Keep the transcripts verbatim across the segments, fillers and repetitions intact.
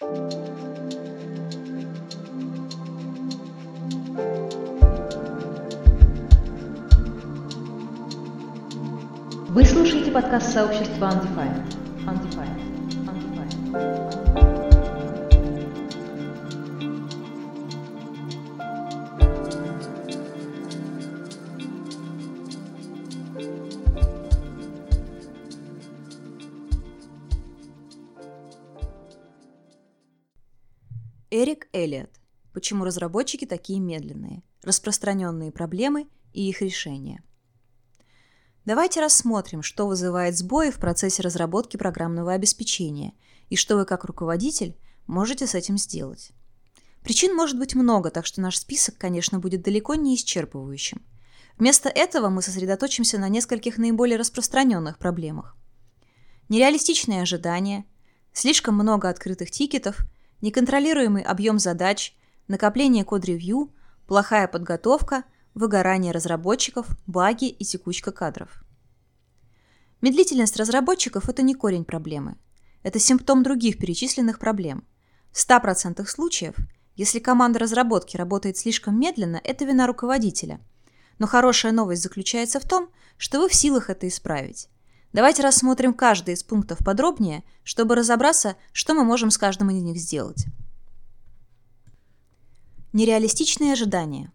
Вы слушаете подкаст сообщества Undefined. Undefined. Эрик Эллиот. Почему разработчики такие медленные? Распространенные проблемы и их решения. Давайте рассмотрим, что вызывает сбои в процессе разработки программного обеспечения и что вы как руководитель можете с этим сделать. Причин может быть много, так что наш список, конечно, будет далеко не исчерпывающим. Вместо этого мы сосредоточимся на нескольких наиболее распространенных проблемах. Нереалистичные ожидания, слишком много открытых тикетов, неконтролируемый объем задач, накопление код-ревью, плохая подготовка, выгорание разработчиков, баги и текучка кадров. Медлительность разработчиков – это не корень проблемы. Это симптом других перечисленных проблем. В ста процентах случаев, если команда разработки работает слишком медленно, это вина руководителя. Но хорошая новость заключается в том, что вы в силах это исправить. Давайте рассмотрим каждый из пунктов подробнее, чтобы разобраться, что мы можем с каждым из них сделать. Нереалистичные ожидания.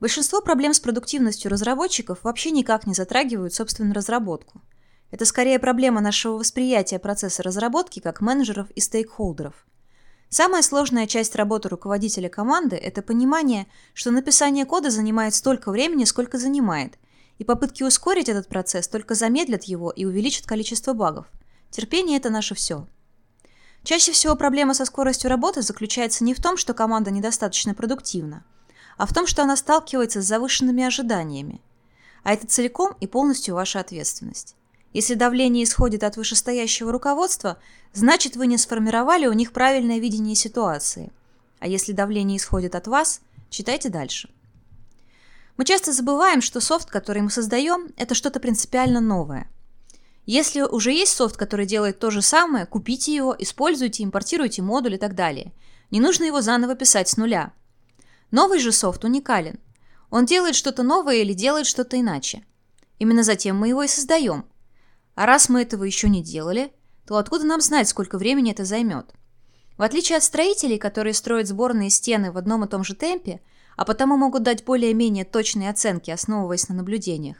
Большинство проблем с продуктивностью разработчиков вообще никак не затрагивают собственную разработку. Это скорее проблема нашего восприятия процесса разработки как менеджеров и стейкхолдеров. Самая сложная часть работы руководителя команды – это понимание, что написание кода занимает столько времени, сколько занимает, и попытки ускорить этот процесс только замедлят его и увеличат количество багов. Терпение – это наше все. Чаще всего проблема со скоростью работы заключается не в том, что команда недостаточно продуктивна, а в том, что она сталкивается с завышенными ожиданиями. А это целиком и полностью ваша ответственность. Если давление исходит от вышестоящего руководства, значит, вы не сформировали у них правильное видение ситуации. А если давление исходит от вас, читайте дальше. Мы часто забываем, что софт, который мы создаем, это что-то принципиально новое. Если уже есть софт, который делает то же самое, купите его, используйте, импортируйте модуль и так далее. Не нужно его заново писать с нуля. Новый же софт уникален. Он делает что-то новое или делает что-то иначе. Именно затем мы его и создаем. А раз мы этого еще не делали, то откуда нам знать, сколько времени это займет? В отличие от строителей, которые строят сборные стены в одном и том же темпе, а потому могут дать более-менее точные оценки, основываясь на наблюдениях.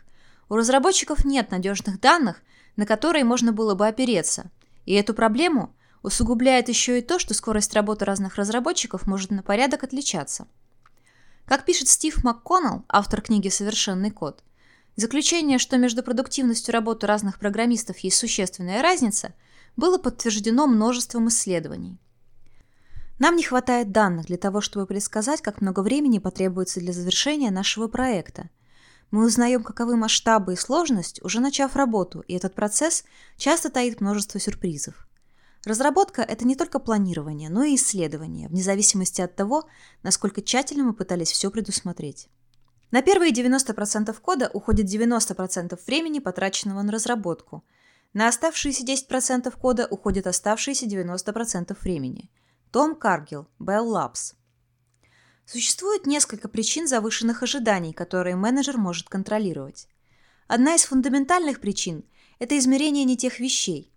У разработчиков нет надежных данных, на которые можно было бы опереться. И эту проблему усугубляет еще и то, что скорость работы разных разработчиков может на порядок отличаться. Как пишет Стив МакКоннелл, автор книги «Совершенный код», заключение, что между продуктивностью работы разных программистов есть существенная разница, было подтверждено множеством исследований. Нам не хватает данных для того, чтобы предсказать, как много времени потребуется для завершения нашего проекта. Мы узнаем, каковы масштабы и сложность, уже начав работу, и этот процесс часто таит множество сюрпризов. Разработка – это не только планирование, но и исследование, вне зависимости от того, насколько тщательно мы пытались все предусмотреть. На первые девяносто процентов кода уходит девяносто процентов времени, потраченного на разработку. На оставшиеся десять процентов кода уходит оставшиеся девяносто процентов времени. Том Cargill, Bell Labs. Существует несколько причин завышенных ожиданий, которые менеджер может контролировать. Одна из фундаментальных причин – это измерение не тех вещей.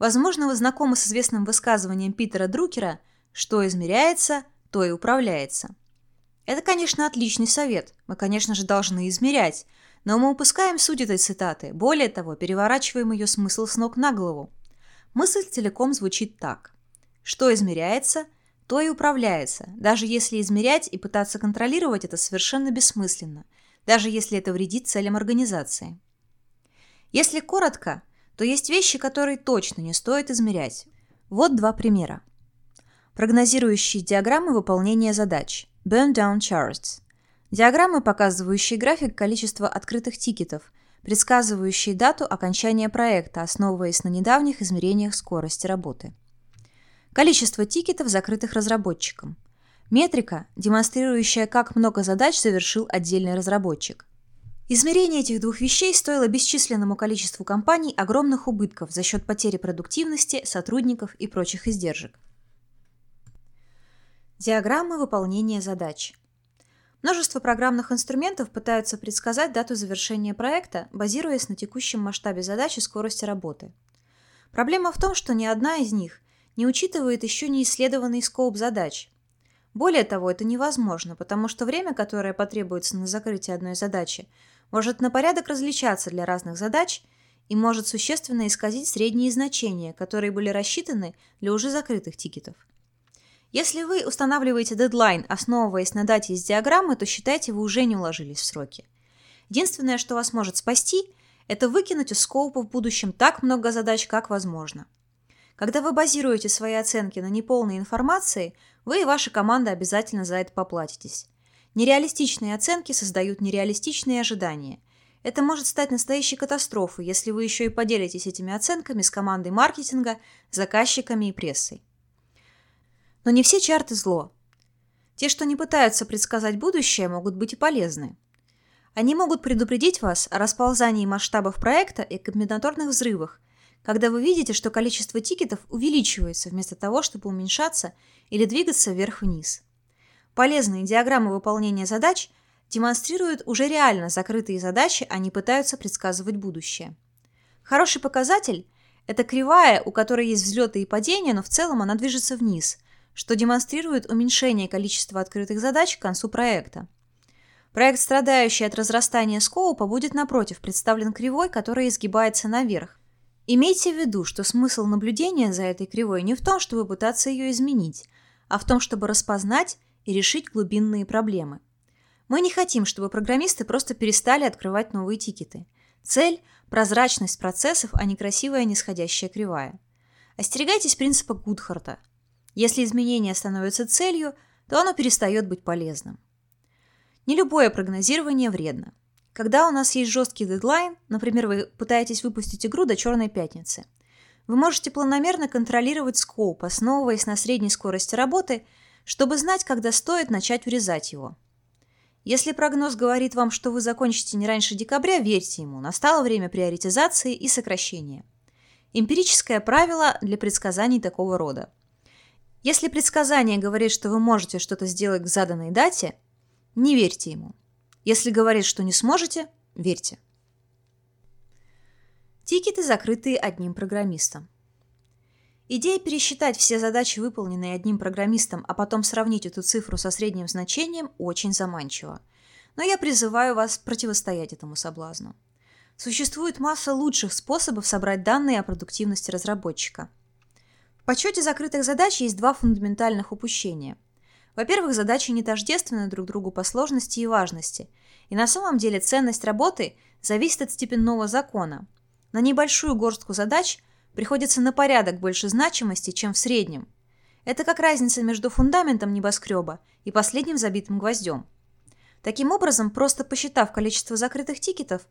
Возможно, вы знакомы с известным высказыванием Питера Друкера «Что измеряется, то и управляется». Это, конечно, отличный совет, мы, конечно же, должны измерять, но мы упускаем суть этой цитаты, более того, переворачиваем ее смысл с ног на голову. Мысль целиком звучит так. Что измеряется, то и управляется, даже если измерять и пытаться контролировать это совершенно бессмысленно, даже если это вредит целям организации. Если коротко, то есть вещи, которые точно не стоит измерять. Вот два примера. Прогнозирующие диаграммы выполнения задач. Burn-down charts. Диаграммы, показывающие график количества открытых тикетов, предсказывающие дату окончания проекта, основываясь на недавних измерениях скорости работы. Количество тикетов, закрытых разработчиком. Метрика, демонстрирующая, как много задач завершил отдельный разработчик. Измерение этих двух вещей стоило бесчисленному количеству компаний огромных убытков за счет потери продуктивности, сотрудников и прочих издержек. Диаграммы выполнения задач. Множество программных инструментов пытаются предсказать дату завершения проекта, базируясь на текущем масштабе задач и скорости работы. Проблема в том, что ни одна из них не учитывает еще не исследованный скоуп задач. Более того, это невозможно, потому что время, которое потребуется на закрытие одной задачи, может на порядок различаться для разных задач и может существенно исказить средние значения, которые были рассчитаны для уже закрытых тикетов. Если вы устанавливаете дедлайн, основываясь на дате из диаграммы, то считайте, вы уже не уложились в сроки. Единственное, что вас может спасти, это выкинуть из скоупа в будущем так много задач, как возможно. Когда вы базируете свои оценки на неполной информации, вы и ваша команда обязательно за это поплатитесь. Нереалистичные оценки создают нереалистичные ожидания. Это может стать настоящей катастрофой, если вы еще и поделитесь этими оценками с командой маркетинга, заказчиками и прессой. Но не все чарты зло. Те, что не пытаются предсказать будущее, могут быть и полезны. Они могут предупредить вас о расползании масштабов проекта и комбинаторных взрывах, когда вы видите, что количество тикетов увеличивается вместо того, чтобы уменьшаться или двигаться вверх-вниз. Полезные диаграммы выполнения задач демонстрируют уже реально закрытые задачи, а не пытаются предсказывать будущее. Хороший показатель – это кривая, у которой есть взлеты и падения, но в целом она движется вниз, что демонстрирует уменьшение количества открытых задач к концу проекта. Проект, страдающий от разрастания скоупа, будет, напротив, представлен кривой, которая изгибается наверх. Имейте в виду, что смысл наблюдения за этой кривой не в том, чтобы пытаться ее изменить, а в том, чтобы распознать и решить глубинные проблемы. Мы не хотим, чтобы программисты просто перестали открывать новые тикеты. Цель – прозрачность процессов, а не красивая нисходящая кривая. Остерегайтесь принципа Гудхарта. Если изменение становится целью, то оно перестает быть полезным. Не любое прогнозирование вредно. Когда у нас есть жесткий дедлайн, например, вы пытаетесь выпустить игру до Черной пятницы, вы можете планомерно контролировать скоуп, основываясь на средней скорости работы, чтобы знать, когда стоит начать врезать его. Если прогноз говорит вам, что вы закончите не раньше декабря, верьте ему, настало время приоритизации и сокращения. Эмпирическое правило для предсказаний такого рода. Если предсказание говорит, что вы можете что-то сделать к заданной дате, не верьте ему. Если говорит, что не сможете, верьте. Тикеты, закрытые одним программистом. Идея пересчитать все задачи, выполненные одним программистом, а потом сравнить эту цифру со средним значением, очень заманчива. Но я призываю вас противостоять этому соблазну. Существует масса лучших способов собрать данные о продуктивности разработчика. В подсчете закрытых задач есть два фундаментальных упущения. Во-первых, задачи не тождественны друг другу по сложности и важности, и на самом деле ценность работы зависит от степенного закона. На небольшую горстку задач приходится на порядок больше значимости, чем в среднем. Это как разница между фундаментом небоскреба и последним забитым гвоздем. Таким образом, просто посчитав количество закрытых тикетов,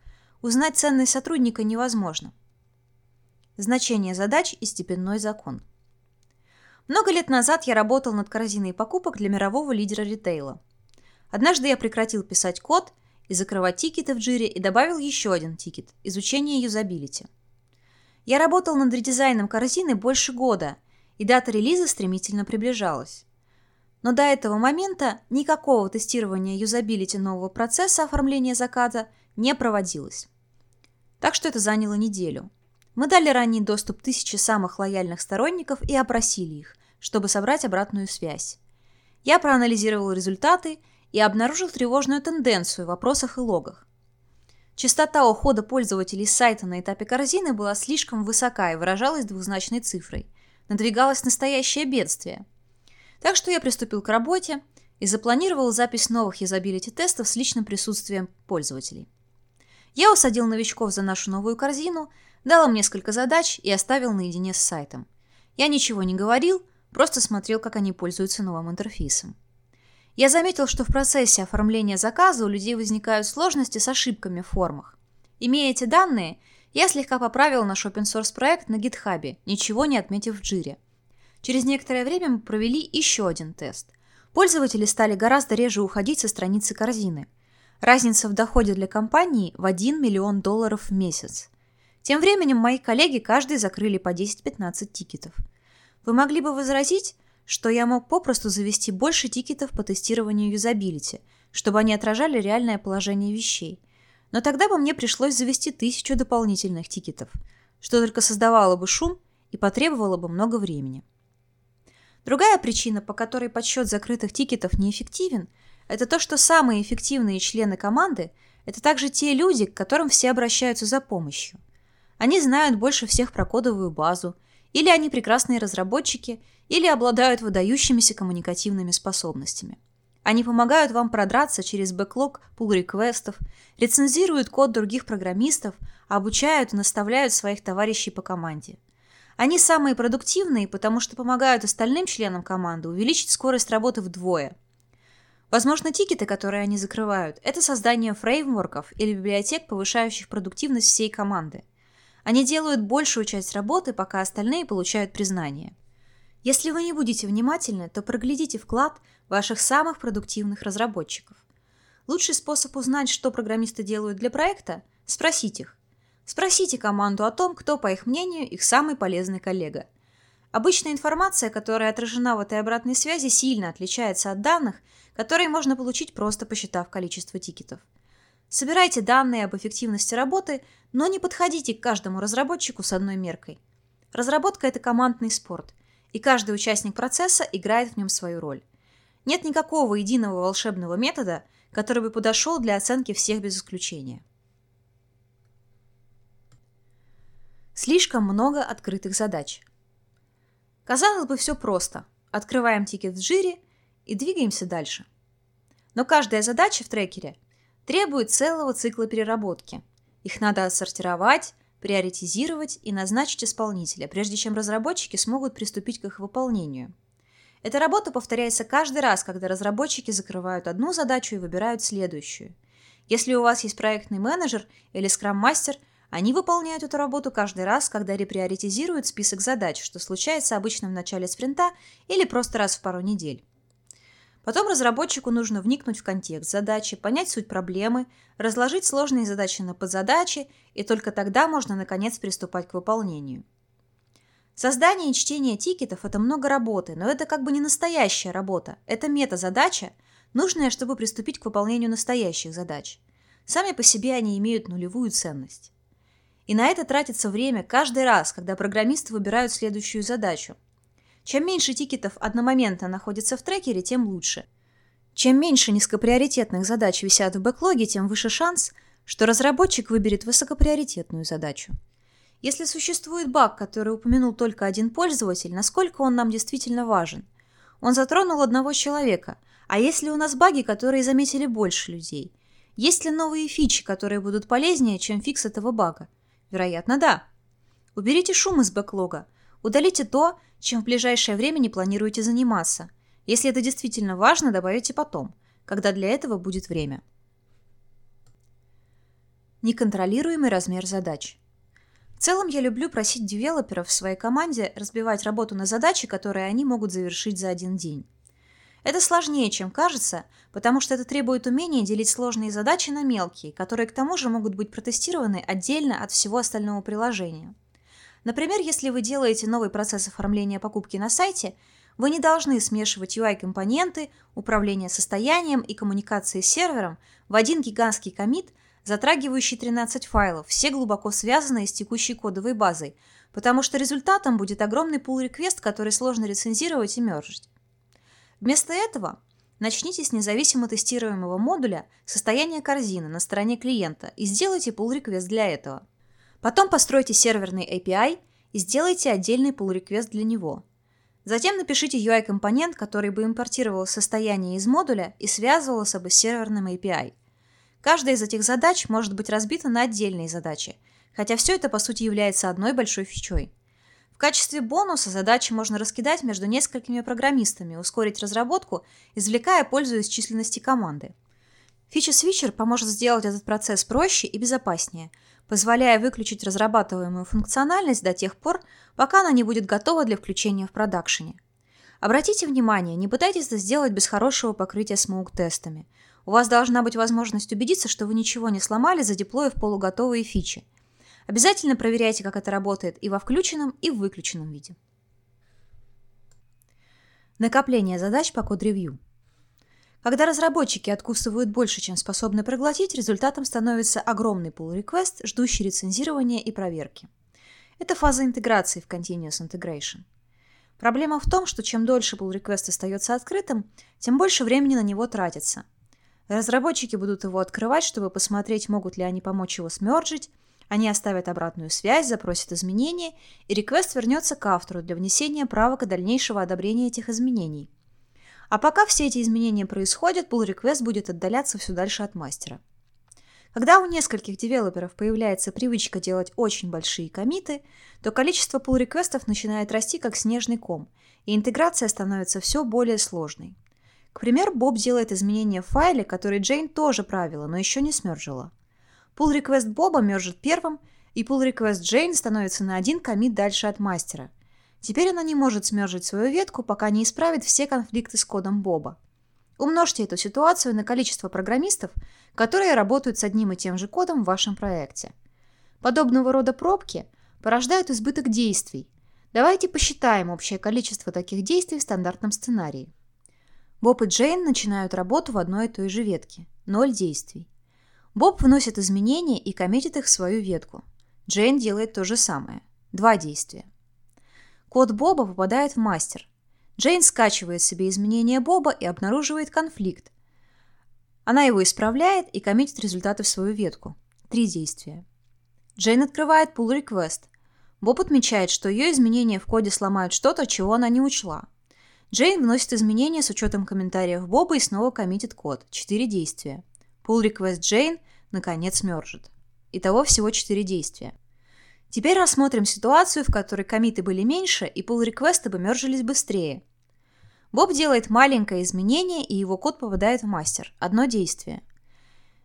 узнать ценность сотрудника невозможно. Значение задач и степенной закон. Много лет назад я работал над корзиной покупок для мирового лидера ритейла. Однажды я прекратил писать код и закрывать тикеты в Jira и добавил еще один тикет – изучение юзабилити. Я работал над редизайном корзины больше года, и дата релиза стремительно приближалась. Но до этого момента никакого тестирования юзабилити нового процесса оформления заказа не проводилось. Так что это заняло неделю. Мы дали ранний доступ тысяче самых лояльных сторонников и опросили их, чтобы собрать обратную связь. Я проанализировал результаты и обнаружил тревожную тенденцию в вопросах и логах. Частота ухода пользователей с сайта на этапе корзины была слишком высока и выражалась двузначной цифрой. Надвигалось настоящее бедствие. Так что я приступил к работе и запланировал запись новых юзабилити-тестов с личным присутствием пользователей. Я усадил новичков за нашу новую корзину, дал им несколько задач и оставил наедине с сайтом. Я ничего не говорил, просто смотрел, как они пользуются новым интерфейсом. Я заметил, что в процессе оформления заказа у людей возникают сложности с ошибками в формах. Имея эти данные, я слегка поправил наш open-source проект на GitHub, ничего не отметив в Jira. Через некоторое время мы провели еще один тест. Пользователи стали гораздо реже уходить со страницы корзины. Разница в доходе для компании в один миллион долларов в месяц. Тем временем мои коллеги каждый закрыли по десять-пятнадцать тикетов. Вы могли бы возразить, что я мог попросту завести больше тикетов по тестированию юзабилити, чтобы они отражали реальное положение вещей. Но тогда бы мне пришлось завести тысячу дополнительных тикетов, что только создавало бы шум и потребовало бы много времени. Другая причина, по которой подсчет закрытых тикетов неэффективен, это то, что самые эффективные члены команды – это также те люди, к которым все обращаются за помощью. Они знают больше всех про кодовую базу, или они прекрасные разработчики, или обладают выдающимися коммуникативными способностями. Они помогают вам продраться через бэклог пул-реквестов, рецензируют код других программистов, обучают и наставляют своих товарищей по команде. Они самые продуктивные, потому что помогают остальным членам команды увеличить скорость работы вдвое. Возможно, тикеты, которые они закрывают, это создание фреймворков или библиотек, повышающих продуктивность всей команды. Они делают большую часть работы, пока остальные получают признание. Если вы не будете внимательны, то проглядите вклад ваших самых продуктивных разработчиков. Лучший способ узнать, что программисты делают для проекта – спросить их. Спросите команду о том, кто, по их мнению, их самый полезный коллега. Обычно информация, которая отражена в этой обратной связи, сильно отличается от данных, которые можно получить, просто посчитав количество тикетов. Собирайте данные об эффективности работы, но не подходите к каждому разработчику с одной меркой. Разработка – это командный спорт, и каждый участник процесса играет в нем свою роль. Нет никакого единого волшебного метода, который бы подошел для оценки всех без исключения. Слишком много открытых задач. Казалось бы, все просто. Открываем тикет в Jira и двигаемся дальше. Но каждая задача в трекере требует целого цикла переработки. Их надо отсортировать, приоритизировать и назначить исполнителя, прежде чем разработчики смогут приступить к их выполнению. Эта работа повторяется каждый раз, когда разработчики закрывают одну задачу и выбирают следующую. Если у вас есть проектный менеджер или скрам-мастер, они выполняют эту работу каждый раз, когда реприоритизируют список задач, что случается обычно в начале спринта или просто раз в пару недель. Потом разработчику нужно вникнуть в контекст задачи, понять суть проблемы, разложить сложные задачи на подзадачи, и только тогда можно, наконец, приступать к выполнению. Создание и чтение тикетов – это много работы, но это как бы не настоящая работа, это мета-задача, нужная, чтобы приступить к выполнению настоящих задач. Сами по себе они имеют нулевую ценность. И на это тратится время каждый раз, когда программисты выбирают следующую задачу. Чем меньше тикетов одномоментно находится в трекере, тем лучше. Чем меньше низкоприоритетных задач висят в бэклоге, тем выше шанс, что разработчик выберет высокоприоритетную задачу. Если существует баг, который упомянул только один пользователь, насколько он нам действительно важен? Он затронул одного человека. А есть ли у нас баги, которые заметили больше людей? Есть ли новые фичи, которые будут полезнее, чем фикс этого бага? Вероятно, да. Уберите шум из бэклога. Удалите то, чем в ближайшее время не планируете заниматься. Если это действительно важно, добавите потом, когда для этого будет время. Неконтролируемый размер задач. В целом я люблю просить девелоперов в своей команде разбивать работу на задачи, которые они могут завершить за один день. Это сложнее, чем кажется, потому что это требует умения делить сложные задачи на мелкие, которые к тому же могут быть протестированы отдельно от всего остального приложения. Например, если вы делаете новый процесс оформления покупки на сайте, вы не должны смешивать ю ай-компоненты, управление состоянием и коммуникации с сервером в один гигантский коммит, затрагивающий тринадцать файлов, все глубоко связанные с текущей кодовой базой, потому что результатом будет огромный пул-реквест, который сложно рецензировать и мержить. Вместо этого начните с независимо тестируемого модуля состояния корзины на стороне клиента и сделайте пул-реквест для этого. Потом постройте серверный эй пи ай и сделайте отдельный pull-request для него. Затем напишите ю ай-компонент, который бы импортировал состояние из модуля и связывался бы с серверным эй пи ай. Каждая из этих задач может быть разбита на отдельные задачи, хотя все это по сути является одной большой фичой. В качестве бонуса задачи можно раскидать между несколькими программистами, ускорить разработку, извлекая пользу из численности команды. Фича-свитчер поможет сделать этот процесс проще и безопаснее, позволяя выключить разрабатываемую функциональность до тех пор, пока она не будет готова для включения в продакшене. Обратите внимание, не пытайтесь это сделать без хорошего покрытия смоук-тестами. У вас должна быть возможность убедиться, что вы ничего не сломали, задеплоив полуготовые фичи. Обязательно проверяйте, как это работает и во включенном, и в выключенном виде. Накопление задач по код-ревью. Когда разработчики откусывают больше, чем способны проглотить, результатом становится огромный pull-request, ждущий рецензирования и проверки. Это фаза интеграции в Continuous Integration. Проблема в том, что чем дольше pull-request остается открытым, тем больше времени на него тратится. Разработчики будут его открывать, чтобы посмотреть, могут ли они помочь его смерджить, они оставят обратную связь, запросят изменения, и реквест вернется к автору для внесения правок и дальнейшего одобрения этих изменений. А пока все эти изменения происходят, pull-request будет отдаляться все дальше от мастера. Когда у нескольких девелоперов появляется привычка делать очень большие коммиты, то количество pull-реквестов начинает расти как снежный ком, и интеграция становится все более сложной. К примеру, Боб делает изменения в файле, который Джейн тоже правила, но еще не смерджила. Pull-реквест Боба мержит первым, и pull-реквест Джейн становится на один коммит дальше от мастера. Теперь она не может смержить свою ветку, пока не исправит все конфликты с кодом Боба. Умножьте эту ситуацию на количество программистов, которые работают с одним и тем же кодом в вашем проекте. Подобного рода пробки порождают избыток действий. Давайте посчитаем общее количество таких действий в стандартном сценарии. Боб и Джейн начинают работу в одной и той же ветке – ноль действий. Боб вносит изменения и коммитит их в свою ветку. Джейн делает то же самое – два действия. Код Боба попадает в мастер. Джейн скачивает себе изменения Боба и обнаруживает конфликт. Она его исправляет и коммитит результаты в свою ветку. Три действия. Джейн открывает pull-request. Боб отмечает, что ее изменения в коде сломают что-то, чего она не учла. Джейн вносит изменения с учетом комментариев Боба и снова коммитит код. Четыре действия. Pull-request Джейн, наконец, мержит. Итого всего четыре действия. Теперь рассмотрим ситуацию, в которой коммиты были меньше и pull-реквесты бы мержились быстрее. Боб делает маленькое изменение, и его код попадает в мастер. Одно действие.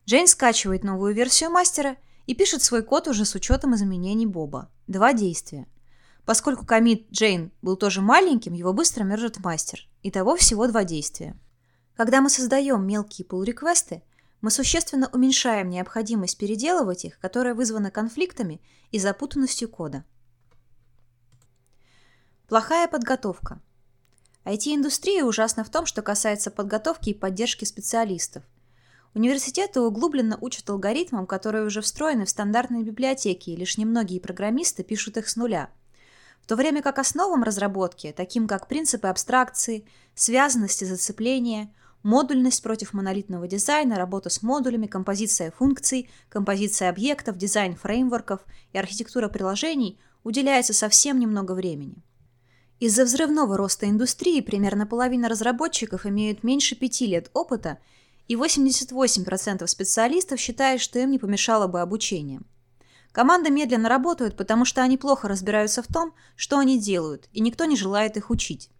Джейн скачивает новую версию мастера и пишет свой код уже с учетом изменений Боба. Два действия. Поскольку коммит Джейн был тоже маленьким, его быстро мержит мастер. Итого всего два действия. Когда мы создаем мелкие pull-реквесты, мы существенно уменьшаем необходимость переделывать их, которая вызвана конфликтами и запутанностью кода. Плохая подготовка. ай ти-индустрия ужасна в том, что касается подготовки и поддержки специалистов. Университеты углубленно учат алгоритмам, которые уже встроены в стандартные библиотеки, и лишь немногие программисты пишут их с нуля. В то время как основам разработки, таким как принципы абстракции, связанности, зацепления, модульность против монолитного дизайна, работа с модулями, композиция функций, композиция объектов, дизайн фреймворков и архитектура приложений уделяется совсем немного времени. Из-за взрывного роста индустрии примерно половина разработчиков имеют меньше пяти лет опыта, и восемьдесят восемь процентов специалистов считают, что им не помешало бы обучение. Команды медленно работают, потому что они плохо разбираются в том, что они делают, и никто не желает их учить.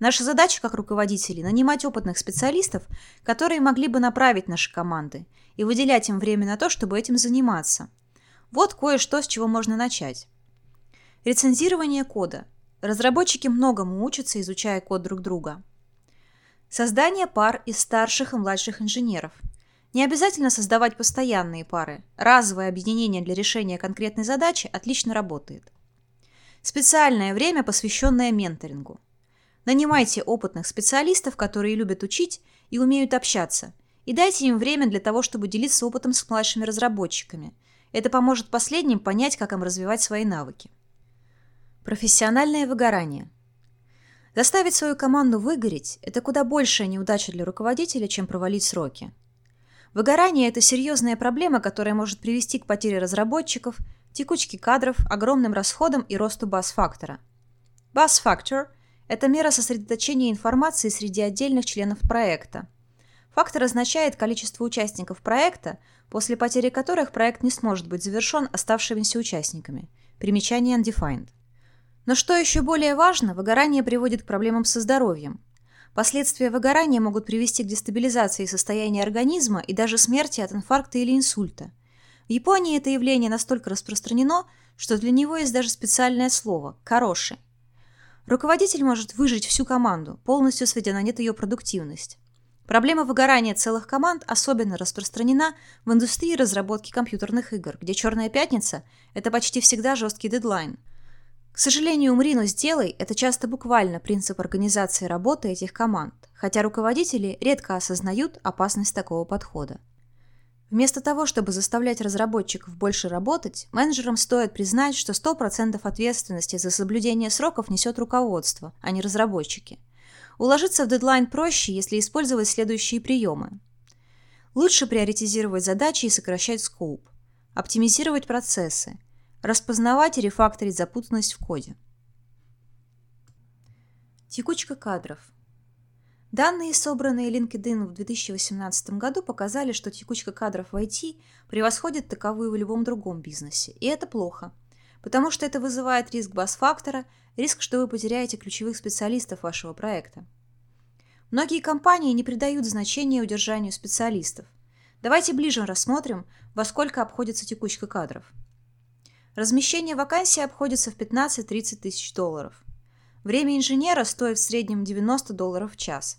Наша задача как руководителей – нанимать опытных специалистов, которые могли бы направить наши команды и выделять им время на то, чтобы этим заниматься. Вот кое-что, с чего можно начать. Рецензирование кода. Разработчики многому учатся, изучая код друг друга. Создание пар из старших и младших инженеров. Не обязательно создавать постоянные пары. Разовое объединение для решения конкретной задачи отлично работает. Специальное время, посвященное менторингу. Нанимайте опытных специалистов, которые любят учить и умеют общаться, и дайте им время для того, чтобы делиться опытом с младшими разработчиками. Это поможет последним понять, как им развивать свои навыки. Профессиональное выгорание. Заставить свою команду выгореть – это куда большая неудача для руководителя, чем провалить сроки. Выгорание – это серьезная проблема, которая может привести к потере разработчиков, текучке кадров, огромным расходам и росту бас-фактора. Бас-фактор – это мера сосредоточения информации среди отдельных членов проекта. Фактор означает количество участников проекта, после потери которых проект не сможет быть завершен оставшимися участниками. Примечание Undefined. Но что еще более важно, выгорание приводит к проблемам со здоровьем. Последствия выгорания могут привести к дестабилизации состояния организма и даже смерти от инфаркта или инсульта. В Японии это явление настолько распространено, что для него есть даже специальное слово – «кароши». Руководитель может выжечь всю команду, полностью сведя на нет ее продуктивность. Проблема выгорания целых команд особенно распространена в индустрии разработки компьютерных игр, где «Черная пятница» — это почти всегда жесткий дедлайн. К К сожалению, умри, но сделай – это часто буквально принцип организации работы этих команд, хотя руководители редко осознают опасность такого подхода. Вместо того, чтобы заставлять разработчиков больше работать, менеджерам стоит признать, что сто процентов ответственности за соблюдение сроков несет руководство, а не разработчики. Уложиться в дедлайн проще, если использовать следующие приемы. Лучше приоритизировать задачи и сокращать скоуп. Оптимизировать процессы. Распознавать и рефакторить запутанность в коде. Текучка кадров. Данные, собранные LinkedIn в две тысячи восемнадцатом году, показали, что текучка кадров в ай ти превосходит таковую в любом другом бизнесе. И это плохо, потому что это вызывает риск бас-фактора, риск, что вы потеряете ключевых специалистов вашего проекта. Многие компании не придают значения удержанию специалистов. Давайте ближе рассмотрим, во сколько обходится текучка кадров. Размещение вакансии обходится в пятнадцать-тридцать тысяч долларов. Время инженера стоит в среднем девяносто долларов в час.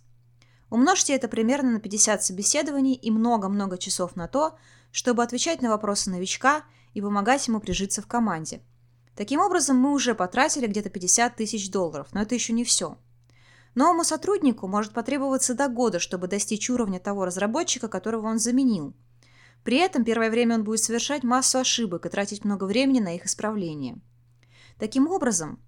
Умножьте это примерно на пятьдесят собеседований и много-много часов на то, чтобы отвечать на вопросы новичка и помогать ему прижиться в команде. Таким образом, мы уже потратили где-то пятьдесят тысяч долларов, но это еще не все. Новому сотруднику может потребоваться до года, чтобы достичь уровня того разработчика, которого он заменил. При этом первое время он будет совершать массу ошибок и тратить много времени на их исправление. Таким образом,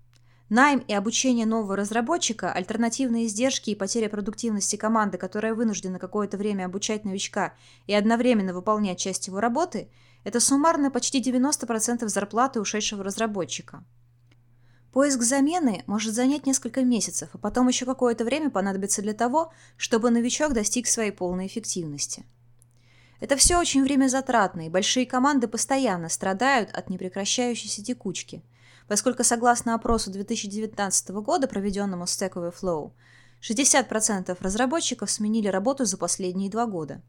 найм и обучение нового разработчика, альтернативные издержки и потеря продуктивности команды, которая вынуждена какое-то время обучать новичка и одновременно выполнять часть его работы, это суммарно почти девяносто процентов зарплаты ушедшего разработчика. Поиск замены может занять несколько месяцев, а потом еще какое-то время понадобится для того, чтобы новичок достиг своей полной эффективности. Это все очень времязатратно, и большие команды постоянно страдают от непрекращающейся текучки, поскольку, согласно опросу две тысячи девятнадцатого года, проведенному Stack Overflow, шестьдесят процентов разработчиков сменили работу за последние два года.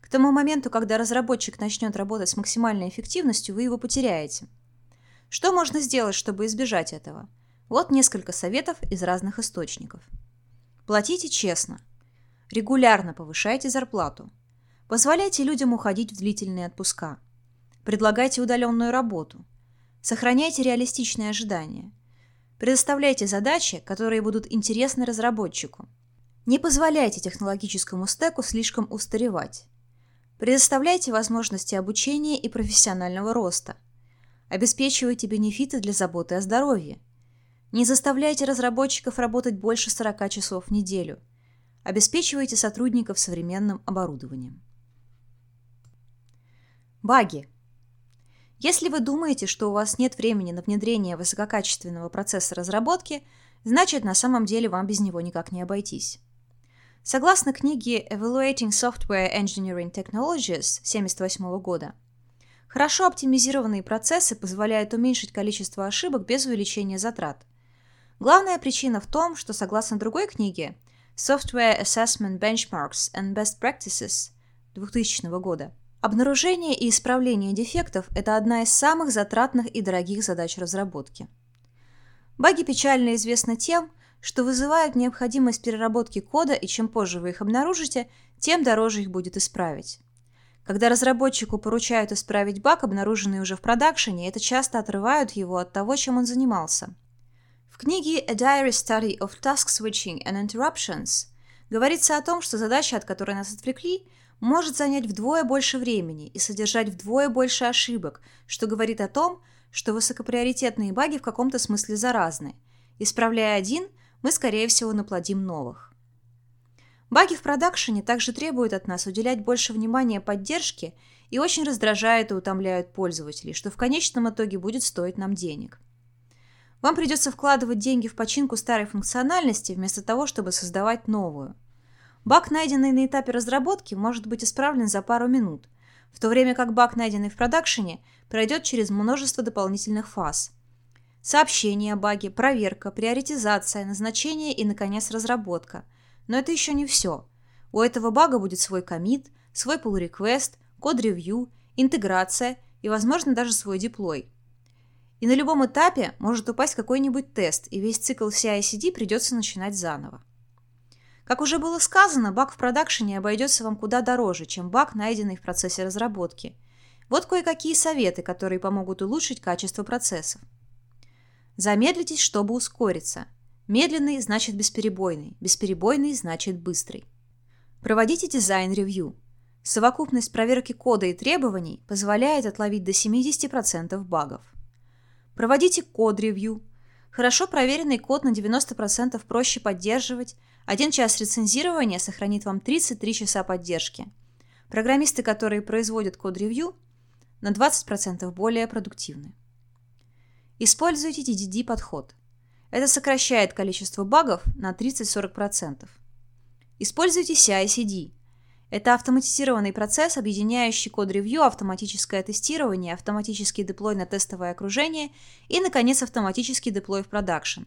К тому моменту, когда разработчик начнет работать с максимальной эффективностью, вы его потеряете. Что можно сделать, чтобы избежать этого? Вот несколько советов из разных источников. Платите честно. Регулярно повышайте зарплату. Позволяйте людям уходить в длительные отпуска. Предлагайте удаленную работу. Сохраняйте реалистичные ожидания. Предоставляйте задачи, которые будут интересны разработчику. Не позволяйте технологическому стеку слишком устаревать. Предоставляйте возможности обучения и профессионального роста. Обеспечивайте бенефиты для заботы о здоровье. Не заставляйте разработчиков работать больше сорок часов в неделю. Обеспечивайте сотрудников современным оборудованием. Баги. Если вы думаете, что у вас нет времени на внедрение высококачественного процесса разработки, значит, на самом деле вам без него никак не обойтись. Согласно книге Evaluating Software Engineering Technologies тысяча девятьсот семьдесят восьмого года, хорошо оптимизированные процессы позволяют уменьшить количество ошибок без увеличения затрат. Главная причина в том, что, согласно другой книге Software Assessment Benchmarks and Best Practices двухтысячного года, обнаружение и исправление дефектов – это одна из самых затратных и дорогих задач разработки. Баги печально известны тем, что вызывают необходимость переработки кода, и чем позже вы их обнаружите, тем дороже их будет исправить. Когда разработчику поручают исправить баг, обнаруженный уже в продакшене, это часто отрывает его от того, чем он занимался. В книге A Diary Study of Task Switching and Interruptions говорится о том, что задача, от которой нас отвлекли, может занять вдвое больше времени и содержать вдвое больше ошибок, что говорит о том, что высокоприоритетные баги в каком-то смысле заразны. Исправляя один, мы, скорее всего, наплодим новых. Баги в продакшене также требуют от нас уделять больше внимания поддержке и очень раздражают и утомляют пользователей, что в конечном итоге будет стоить нам денег. Вам придется вкладывать деньги в починку старой функциональности вместо того, чтобы создавать новую. Баг, найденный на этапе разработки, может быть исправлен за пару минут, в то время как баг, найденный в продакшене, пройдет через множество дополнительных фаз. Сообщение о баге, проверка, приоритизация, назначение и, наконец, разработка. Но это еще не все. У этого бага будет свой коммит, свой pull request, код-ревью, интеграция и, возможно, даже свой деплой. И на любом этапе может упасть какой-нибудь тест, и весь цикл си ай си ди придется начинать заново. Как уже было сказано, баг в продакшене обойдется вам куда дороже, чем баг, найденный в процессе разработки. Вот кое-какие советы, которые помогут улучшить качество процессов. Замедлитесь, чтобы ускориться. Медленный значит бесперебойный, бесперебойный значит быстрый. Проводите дизайн-ревью. Совокупность проверки кода и требований позволяет отловить до семьдесят процентов багов. Проводите код-ревью. Хорошо проверенный код на девяносто процентов проще поддерживать. Один час рецензирования сохранит вам тридцать три часа поддержки. Программисты, которые производят код-ревью, на двадцать процентов более продуктивны. Используйте ди ди ди-подход. Это сокращает количество багов на тридцать-сорок процентов. Используйте си ай/си ди. Это автоматизированный процесс, объединяющий код-ревью, автоматическое тестирование, автоматический деплой на тестовое окружение и, наконец, автоматический деплой в продакшн.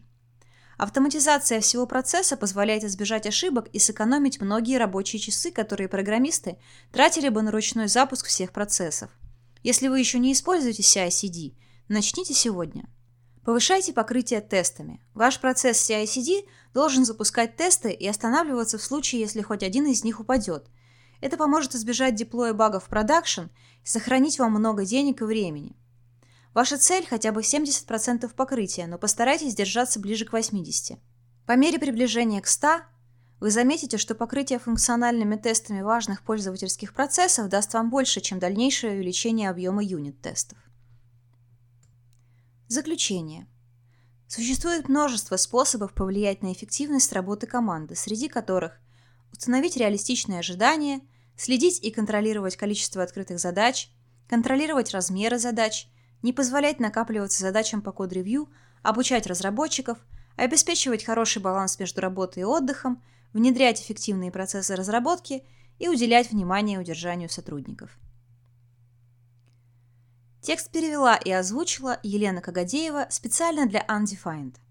Автоматизация всего процесса позволяет избежать ошибок и сэкономить многие рабочие часы, которые программисты тратили бы на ручной запуск всех процессов. Если вы еще не используете си ай/си ди, начните сегодня. Повышайте покрытие тестами. Ваш процесс си ай/си ди должен запускать тесты и останавливаться в случае, если хоть один из них упадет. Это поможет избежать деплоя багов в продакшн и сохранить вам много денег и времени. Ваша цель хотя бы семьдесят процентов покрытия, но постарайтесь держаться ближе к восьмидесяти процентам. По мере приближения к ста процентам вы заметите, что покрытие функциональными тестами важных пользовательских процессов даст вам больше, чем дальнейшее увеличение объема юнит-тестов. Заключение. Существует множество способов повлиять на эффективность работы команды, среди которых установить реалистичные ожидания, следить и контролировать количество открытых задач, контролировать размеры задач, не позволять накапливаться задачам по код-ревью, обучать разработчиков, обеспечивать хороший баланс между работой и отдыхом, внедрять эффективные процессы разработки и уделять внимание удержанию сотрудников. Текст перевела и озвучила Елена Кагодеева специально для Undefined.